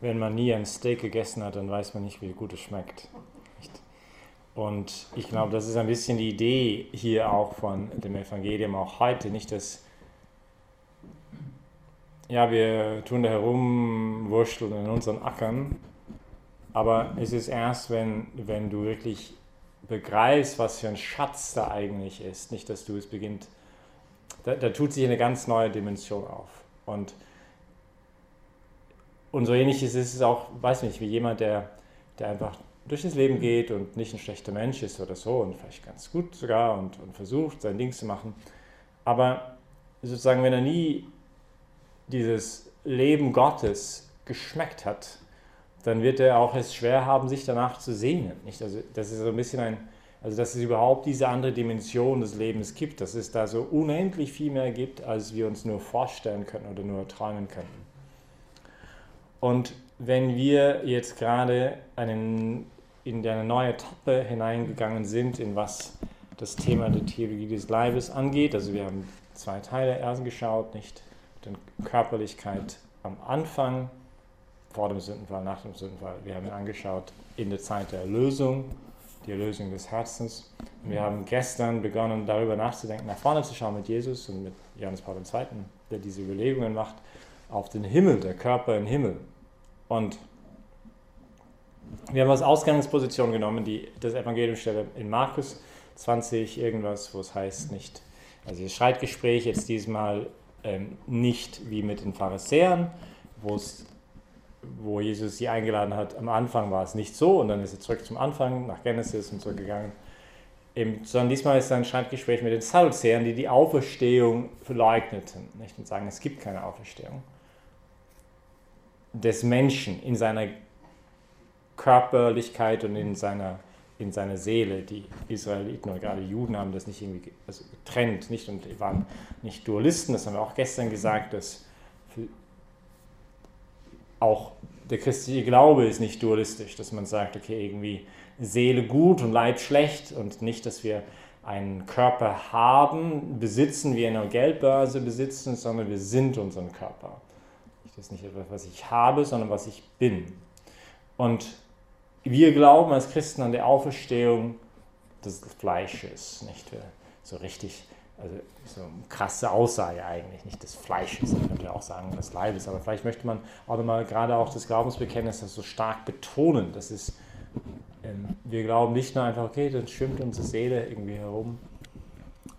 Wenn man nie ein Steak gegessen hat, dann weiß man nicht, wie gut es schmeckt. Und ich glaube, das ist ein bisschen die Idee hier auch von dem Evangelium, auch heute. Nicht, dass ja, wir tun da herumwurschteln in unseren Ackern, aber es ist erst, wenn du wirklich begreifst, was für ein Schatz da eigentlich ist. Nicht, dass du es beginnst, da tut sich eine ganz neue Dimension auf. Und so ähnlich ist es auch, weiß nicht, wie jemand, der einfach durch das Leben geht und nicht ein schlechter Mensch ist oder so und vielleicht ganz gut sogar und versucht, sein Ding zu machen. Aber sozusagen, wenn er nie dieses Leben Gottes geschmeckt hat, dann wird er auch es schwer haben, sich danach zu sehnen. Nicht? Also das ist so ein bisschen dass es überhaupt diese andere Dimension des Lebens gibt, dass es da so unendlich viel mehr gibt, als wir uns nur vorstellen können oder nur träumen können. Und wenn wir jetzt gerade in eine neue Etappe hineingegangen sind, in was das Thema der Theologie des Leibes angeht, also wir haben 2 Teile erst geschaut, nicht? Dann Körperlichkeit am Anfang, vor dem Sündenfall, nach dem Sündenfall. Wir haben angeschaut in der Zeit der Erlösung, die Erlösung des Herzens. Und wir haben gestern begonnen, darüber nachzudenken, nach vorne zu schauen mit Jesus und mit Johannes Paul II., der diese Überlegungen macht, auf den Himmel, der Körper im Himmel. Und wir haben als Ausgangsposition genommen, das Evangeliumstelle in Markus 20 irgendwas, wo es heißt, nicht, also das Streitgespräch jetzt diesmal nicht wie mit den Pharisäern, wo Jesus sie eingeladen hat, am Anfang war es nicht so und dann ist er zurück zum Anfang, nach Genesis und so gegangen, sondern diesmal ist es ein Streitgespräch mit den Sadduzäern, die die Auferstehung verleugneten, nicht, und sagen, es gibt keine Auferstehung des Menschen in seiner Körperlichkeit und in seiner Seele. Die Israeliten oder gerade Juden haben das nicht irgendwie getrennt, nicht, und waren nicht Dualisten. Das haben wir auch gestern gesagt, dass auch der christliche Glaube ist nicht dualistisch, dass man sagt, okay, irgendwie Seele gut und Leib schlecht und nicht, dass wir einen Körper haben, besitzen, wie eine Geldbörse besitzen, sondern wir sind unseren Körper. Das ist nicht etwas, was ich habe, sondern was ich bin. Und wir glauben als Christen an die Auferstehung des Fleisches, nicht so richtig, also so eine krasse Aussage eigentlich, nicht des Fleisches, man könnte ja auch sagen des Leibes, aber vielleicht möchte man auch nochmal gerade auch das Glaubensbekenntnis das so stark betonen, das ist, wir glauben nicht nur einfach, okay, dann schwimmt unsere Seele irgendwie herum,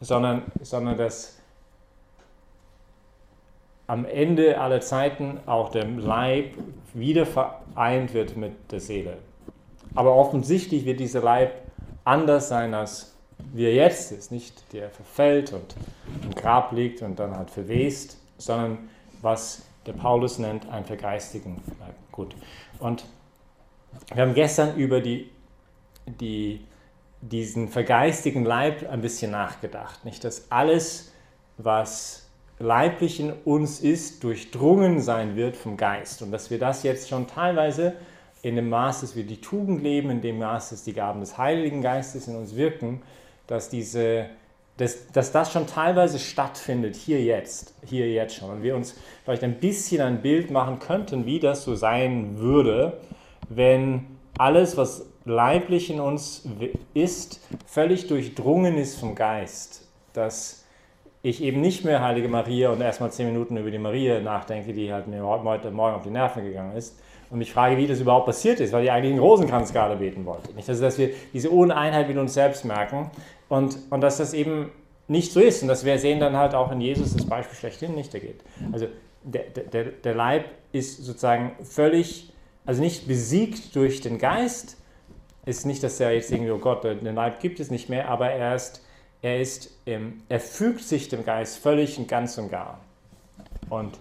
sondern dass am Ende aller Zeiten auch der Leib wieder vereint wird mit der Seele. Aber offensichtlich wird dieser Leib anders sein, als wie er jetzt ist. Nicht der verfällt und im Grab liegt und dann halt verwest, sondern was der Paulus nennt, ein vergeistigen Leib. Gut. Und wir haben gestern über diesen vergeistigen Leib ein bisschen nachgedacht. Nicht, dass alles, was leiblich in uns ist, durchdrungen sein wird vom Geist. Und dass wir das jetzt schon teilweise in dem Maß, dass wir die Tugend leben, in dem Maß, dass die Gaben des Heiligen Geistes in uns wirken, dass das schon teilweise stattfindet, hier jetzt schon. Und wir uns vielleicht ein bisschen ein Bild machen könnten, wie das so sein würde, wenn alles, was leiblich in uns ist, völlig durchdrungen ist vom Geist. Dass ich eben nicht mehr Heilige Maria und erstmal 10 Minuten über die Maria nachdenke, die halt mir heute Morgen auf die Nerven gegangen ist und mich frage, wie das überhaupt passiert ist, weil die eigentlich einen Rosenkranz gerade beten wollte. Nicht, dass wir diese Uneinheit mit uns selbst merken und dass das eben nicht so ist und dass wir sehen dann halt auch in Jesus das Beispiel schlechthin nicht ergeht. Also der Leib ist sozusagen völlig, also nicht besiegt durch den Geist, ist nicht, dass er jetzt irgendwie, oh Gott, den Leib gibt es nicht mehr, aber er fügt sich dem Geist völlig und ganz und gar. Und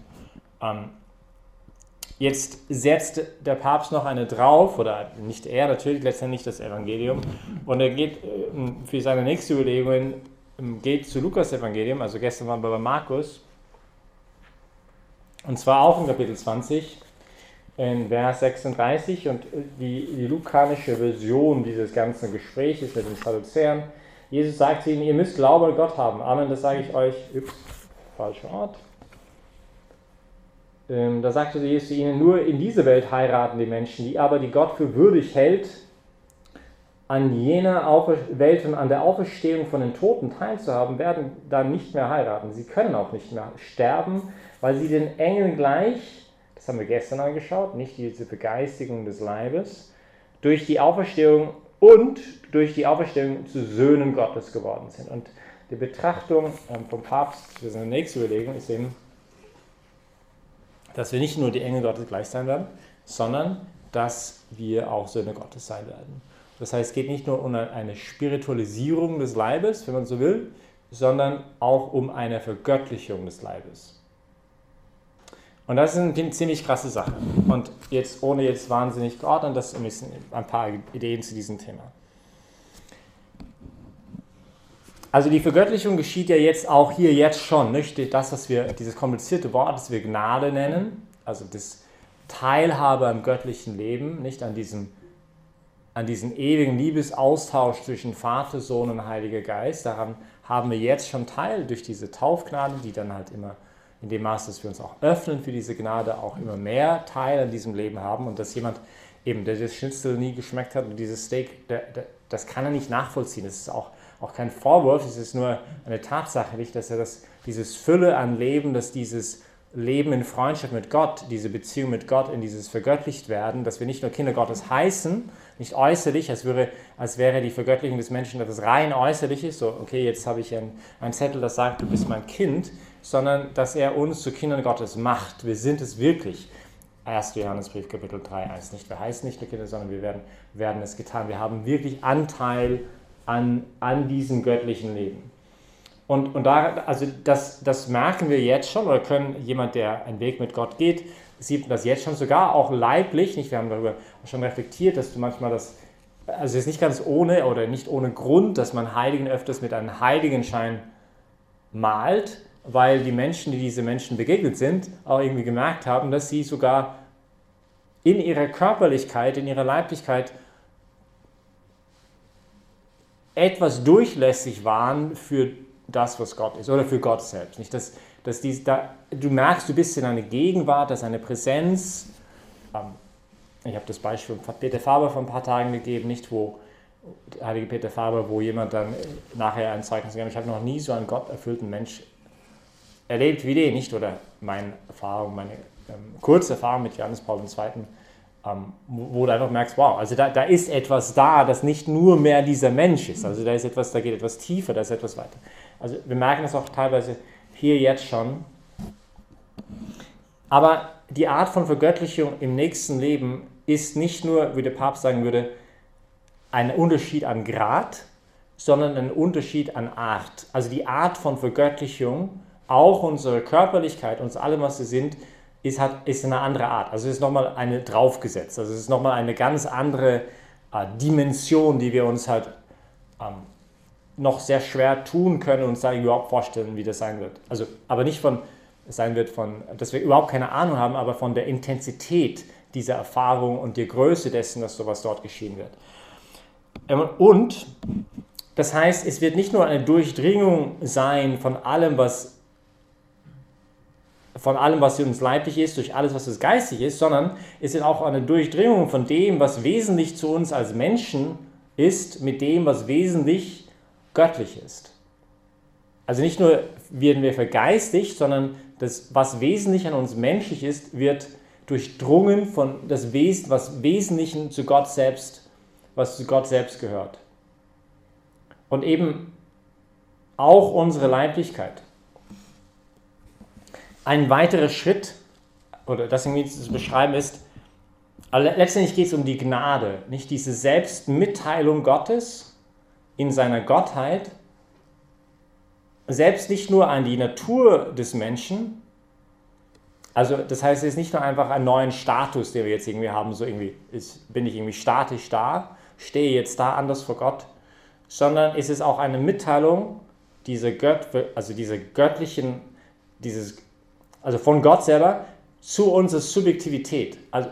jetzt setzt der Papst noch eine drauf, oder nicht er, natürlich letztendlich das Evangelium. Und er geht für seine nächste Überlegung geht zu Lukas Evangelium, also gestern waren wir bei Markus. Und zwar auch in Kapitel 20, in Vers 36. Und die lukanische Version dieses ganzen Gesprächs mit den Sadduzäern. Jesus sagt ihnen, ihr müsst Glauben an Gott haben. Amen, das sage ich euch. Falscher Ort. Da sagte Jesus ihnen, nur in diese Welt heiraten die Menschen, die aber die Gott für würdig hält, an jener Welt und an der Auferstehung von den Toten teilzuhaben, werden dann nicht mehr heiraten. Sie können auch nicht mehr sterben, weil sie den Engeln gleich, das haben wir gestern angeschaut, nicht diese Begeistigung des Leibes, durch die Auferstehung und durch die Auferstehung zu Söhnen Gottes geworden sind. Und die Betrachtung vom Papst für seine nächste Überlegung ist eben, dass wir nicht nur die Engel Gottes gleich sein werden, sondern dass wir auch Söhne Gottes sein werden. Das heißt, es geht nicht nur um eine Spiritualisierung des Leibes, wenn man so will, sondern auch um eine Vergöttlichung des Leibes. Und das ist eine ziemlich krasse Sache. Und jetzt, ohne jetzt wahnsinnig geordnet, das ein bisschen ein paar Ideen zu diesem Thema. Also die Vergöttlichung geschieht ja jetzt auch hier, jetzt schon. Nicht? Das, was wir, dieses komplizierte Wort, das wir Gnade nennen, also das Teilhabe am göttlichen Leben, nicht an diesem ewigen Liebesaustausch zwischen Vater, Sohn und Heiliger Geist, daran haben wir jetzt schon teil durch diese Taufgnade, die dann halt immer in dem Maße, dass wir uns auch öffnen für diese Gnade, auch immer mehr Teil an diesem Leben haben. Und dass jemand eben, der das Schnitzel nie geschmeckt hat und dieses Steak, das kann er nicht nachvollziehen. Das ist auch kein Vorwurf, es ist nur eine Tatsache, nicht, dass er dieses Fülle an Leben, dass dieses Leben in Freundschaft mit Gott, diese Beziehung mit Gott, in dieses vergöttlicht werden, dass wir nicht nur Kinder Gottes heißen, nicht äußerlich, als wäre die Vergöttlichung des Menschen, dass es rein äußerlich ist, so, okay, jetzt habe ich einen Zettel, das sagt, du bist mein Kind, sondern dass er uns zu Kindern Gottes macht. Wir sind es wirklich. 1. Johannesbrief, Kapitel 3, 1. Nicht, wir heißen nicht nur Kinder, sondern wir werden es getan. Wir haben wirklich Anteil an diesem göttlichen Leben. Und da, also das merken wir jetzt schon, oder können jemand, der einen Weg mit Gott geht, sieht das jetzt schon sogar auch leiblich. Nicht? Wir haben darüber schon reflektiert, dass du manchmal also es ist nicht ganz ohne oder nicht ohne Grund, dass man Heiligen öfters mit einem Heiligenschein malt, weil die Menschen, die diesen Menschen begegnet sind, auch irgendwie gemerkt haben, dass sie sogar in ihrer Körperlichkeit, in ihrer Leiblichkeit etwas durchlässig waren für das, was Gott ist, oder für Gott selbst. Nicht? Du merkst, du bist in einer Gegenwart, das ist eine Präsenz. Ich habe das Beispiel von Peter Faber vor ein paar Tagen gegeben, nicht, wo Heilige Peter Faber, wo jemand dann nachher ein Zeugnis gegeben hat, ich habe noch nie so einen gotterfüllten Mensch erlebt wie den, nicht? Oder meine kurze Erfahrung mit Johannes Paul II., wo du einfach merkst, wow, also da ist etwas da, das nicht nur mehr dieser Mensch ist. Also da ist etwas, da geht etwas tiefer, da ist etwas weiter. Also wir merken das auch teilweise hier jetzt schon. Aber die Art von Vergöttlichung im nächsten Leben ist nicht nur, wie der Papst sagen würde, ein Unterschied an Grad, sondern ein Unterschied an Art. Also die Art von Vergöttlichung, auch unsere Körperlichkeit, uns allem, was wir sind, ist eine andere Art. Also es ist nochmal eine draufgesetzt. Also es ist nochmal eine ganz andere Dimension, die wir uns halt noch sehr schwer tun können und uns da überhaupt vorstellen, wie das sein wird. Also, aber nicht dass wir überhaupt keine Ahnung haben, aber von der Intensität dieser Erfahrung und der Größe dessen, dass sowas dort geschehen wird. Und das heißt, es wird nicht nur eine Durchdringung sein von allem, was uns leiblich ist, durch alles, was uns geistig ist, sondern es ist auch eine Durchdringung von dem, was wesentlich zu uns als Menschen ist, mit dem, was wesentlich göttlich ist. Also nicht nur werden wir vergeistigt, sondern das, was wesentlich an uns menschlich ist, wird durchdrungen von das Wesen, was Wesentlichen zu Gott selbst, was zu Gott selbst gehört. Und eben auch unsere Leiblichkeit. Ein weiterer Schritt, oder das irgendwie zu beschreiben ist, also letztendlich geht es um die Gnade, nicht diese Selbstmitteilung Gottes in seiner Gottheit, selbst nicht nur an die Natur des Menschen, also das heißt, es ist nicht nur einfach einen neuen Status, den wir jetzt irgendwie haben, so irgendwie bin ich irgendwie statisch da, stehe jetzt da anders vor Gott, sondern es ist auch eine Mitteilung also von Gott selber zu unserer Subjektivität. Also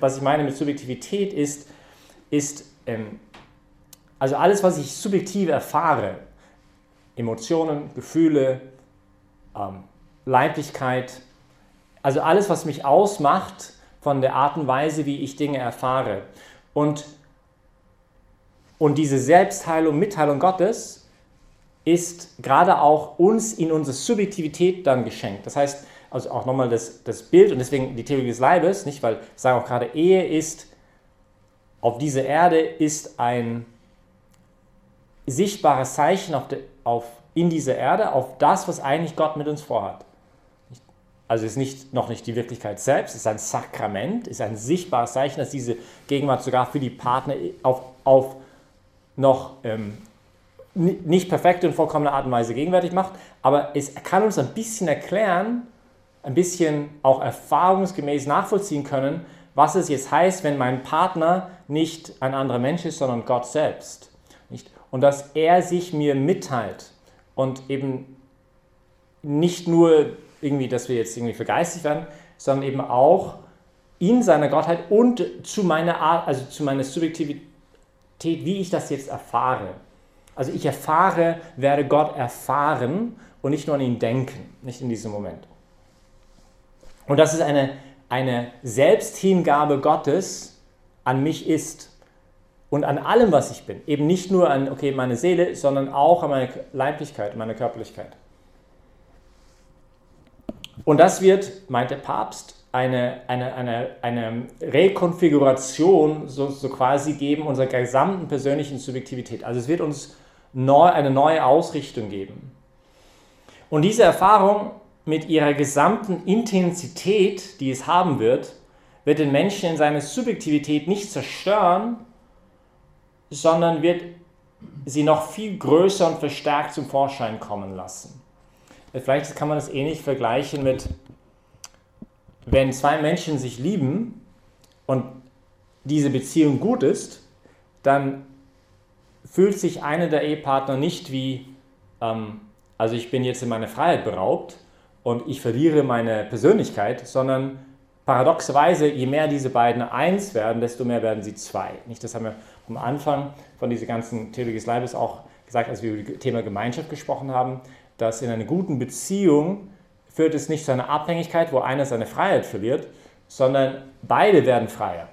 was ich meine mit Subjektivität ist alles, was ich subjektiv erfahre, Emotionen, Gefühle, Leiblichkeit, Also alles, was mich ausmacht von der Art und Weise, wie ich Dinge erfahre. Und diese Selbstheilung, Mitteilung Gottes ist gerade auch uns in unserer Subjektivität dann geschenkt. Das heißt, also auch nochmal das Bild und deswegen die Theologie des Leibes, nicht? Weil ich sage auch gerade, Ehe ist, auf dieser Erde ist ein sichtbares Zeichen in dieser Erde, auf das, was eigentlich Gott mit uns vorhat. Also ist noch nicht die Wirklichkeit selbst, ist ein Sakrament, ist ein sichtbares Zeichen, dass diese Gegenwart sogar für die Partner auf noch nicht perfekte und vollkommene Art und Weise gegenwärtig macht, aber es kann uns ein bisschen erklären, ein bisschen auch erfahrungsgemäß nachvollziehen können, was es jetzt heißt, wenn mein Partner nicht ein anderer Mensch ist, sondern Gott selbst. Nicht? Und dass er sich mir mitteilt und eben nicht nur irgendwie, dass wir jetzt irgendwie vergeistigt werden, sondern eben auch in seiner Gottheit und zu meiner Art, also zu meiner Subjektivität, wie ich das jetzt erfahre. Also ich erfahre, werde Gott erfahren und nicht nur an ihn denken, nicht in diesem Moment. Und dass es eine Selbsthingabe Gottes an mich ist und an allem, was ich bin. Eben nicht nur an meine Seele, sondern auch an meine Leiblichkeit, meine Körperlichkeit. Und das wird, meint der Papst, eine Rekonfiguration so quasi geben unserer gesamten persönlichen Subjektivität. Also es wird uns eine neue Ausrichtung geben. Und diese Erfahrung mit ihrer gesamten Intensität, die es haben wird, wird den Menschen in seiner Subjektivität nicht zerstören, sondern wird sie noch viel größer und verstärkt zum Vorschein kommen lassen. Vielleicht kann man das ähnlich vergleichen mit, wenn zwei Menschen sich lieben und diese Beziehung gut ist, dann fühlt sich einer der Ehepartner nicht wie, also ich bin jetzt in meiner Freiheit beraubt und ich verliere meine Persönlichkeit, sondern paradoxerweise, je mehr diese beiden eins werden, desto mehr werden sie zwei. Nicht? Das haben wir am Anfang von dieser ganzen Theologie des Leibes auch gesagt, als wir über das Thema Gemeinschaft gesprochen haben, dass in einer guten Beziehung führt es nicht zu einer Abhängigkeit, wo einer seine Freiheit verliert, sondern beide werden freier.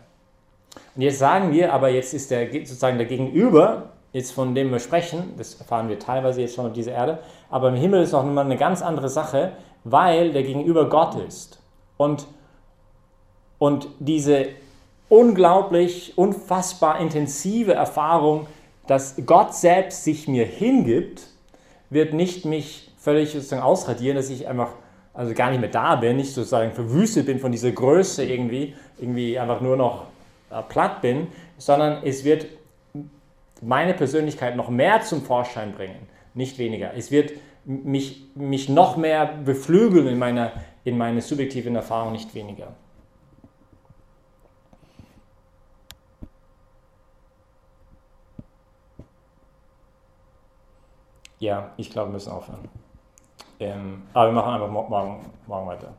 Und jetzt sagen wir, aber jetzt ist sozusagen der Gegenüber, jetzt von dem wir sprechen, das erfahren wir teilweise jetzt schon auf dieser Erde, aber im Himmel ist noch mal eine ganz andere Sache, weil der Gegenüber Gott ist. Und diese unglaublich, unfassbar intensive Erfahrung, dass Gott selbst sich mir hingibt, wird nicht mich völlig sozusagen ausradieren, dass ich einfach also gar nicht mehr da bin, nicht sozusagen verwüstet bin von dieser Größe irgendwie einfach nur noch platt bin, sondern es wird meine Persönlichkeit noch mehr zum Vorschein bringen, nicht weniger. Es wird mich noch mehr beflügeln in meiner subjektiven Erfahrung, nicht weniger. Ja, ich glaube, wir müssen aufhören. Aber wir machen einfach morgen weiter.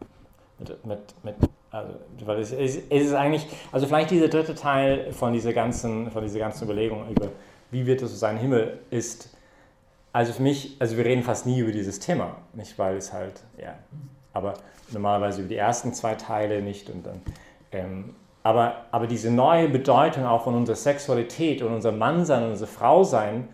Weil es ist eigentlich, also vielleicht dieser dritte Teil von dieser ganzen Überlegung über, wie wird es so sein Himmel, ist, also für mich, also wir reden fast nie über dieses Thema, nicht, weil es halt, ja, aber normalerweise über die ersten zwei Teile nicht und dann, aber diese neue Bedeutung auch von unserer Sexualität und unser Mannsein und unser Frausein,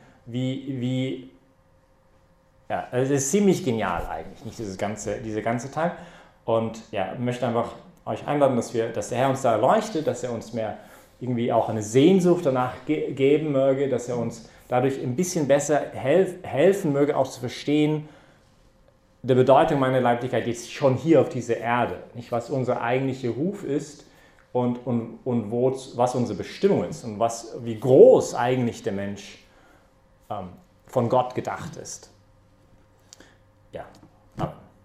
ja, es ist ziemlich genial eigentlich, nicht dieser ganze Tag. Und ja, ich möchte einfach euch einladen, dass der Herr uns da erleuchtet, dass er uns mehr irgendwie auch eine Sehnsucht danach geben möge, dass er uns dadurch ein bisschen besser helfen möge, auch zu verstehen, der Bedeutung meiner Leiblichkeit jetzt schon hier auf dieser Erde, nicht, was unser eigentlicher Ruf ist und was unsere Bestimmung ist und wie groß eigentlich der Mensch von Gott gedacht ist. Yeah.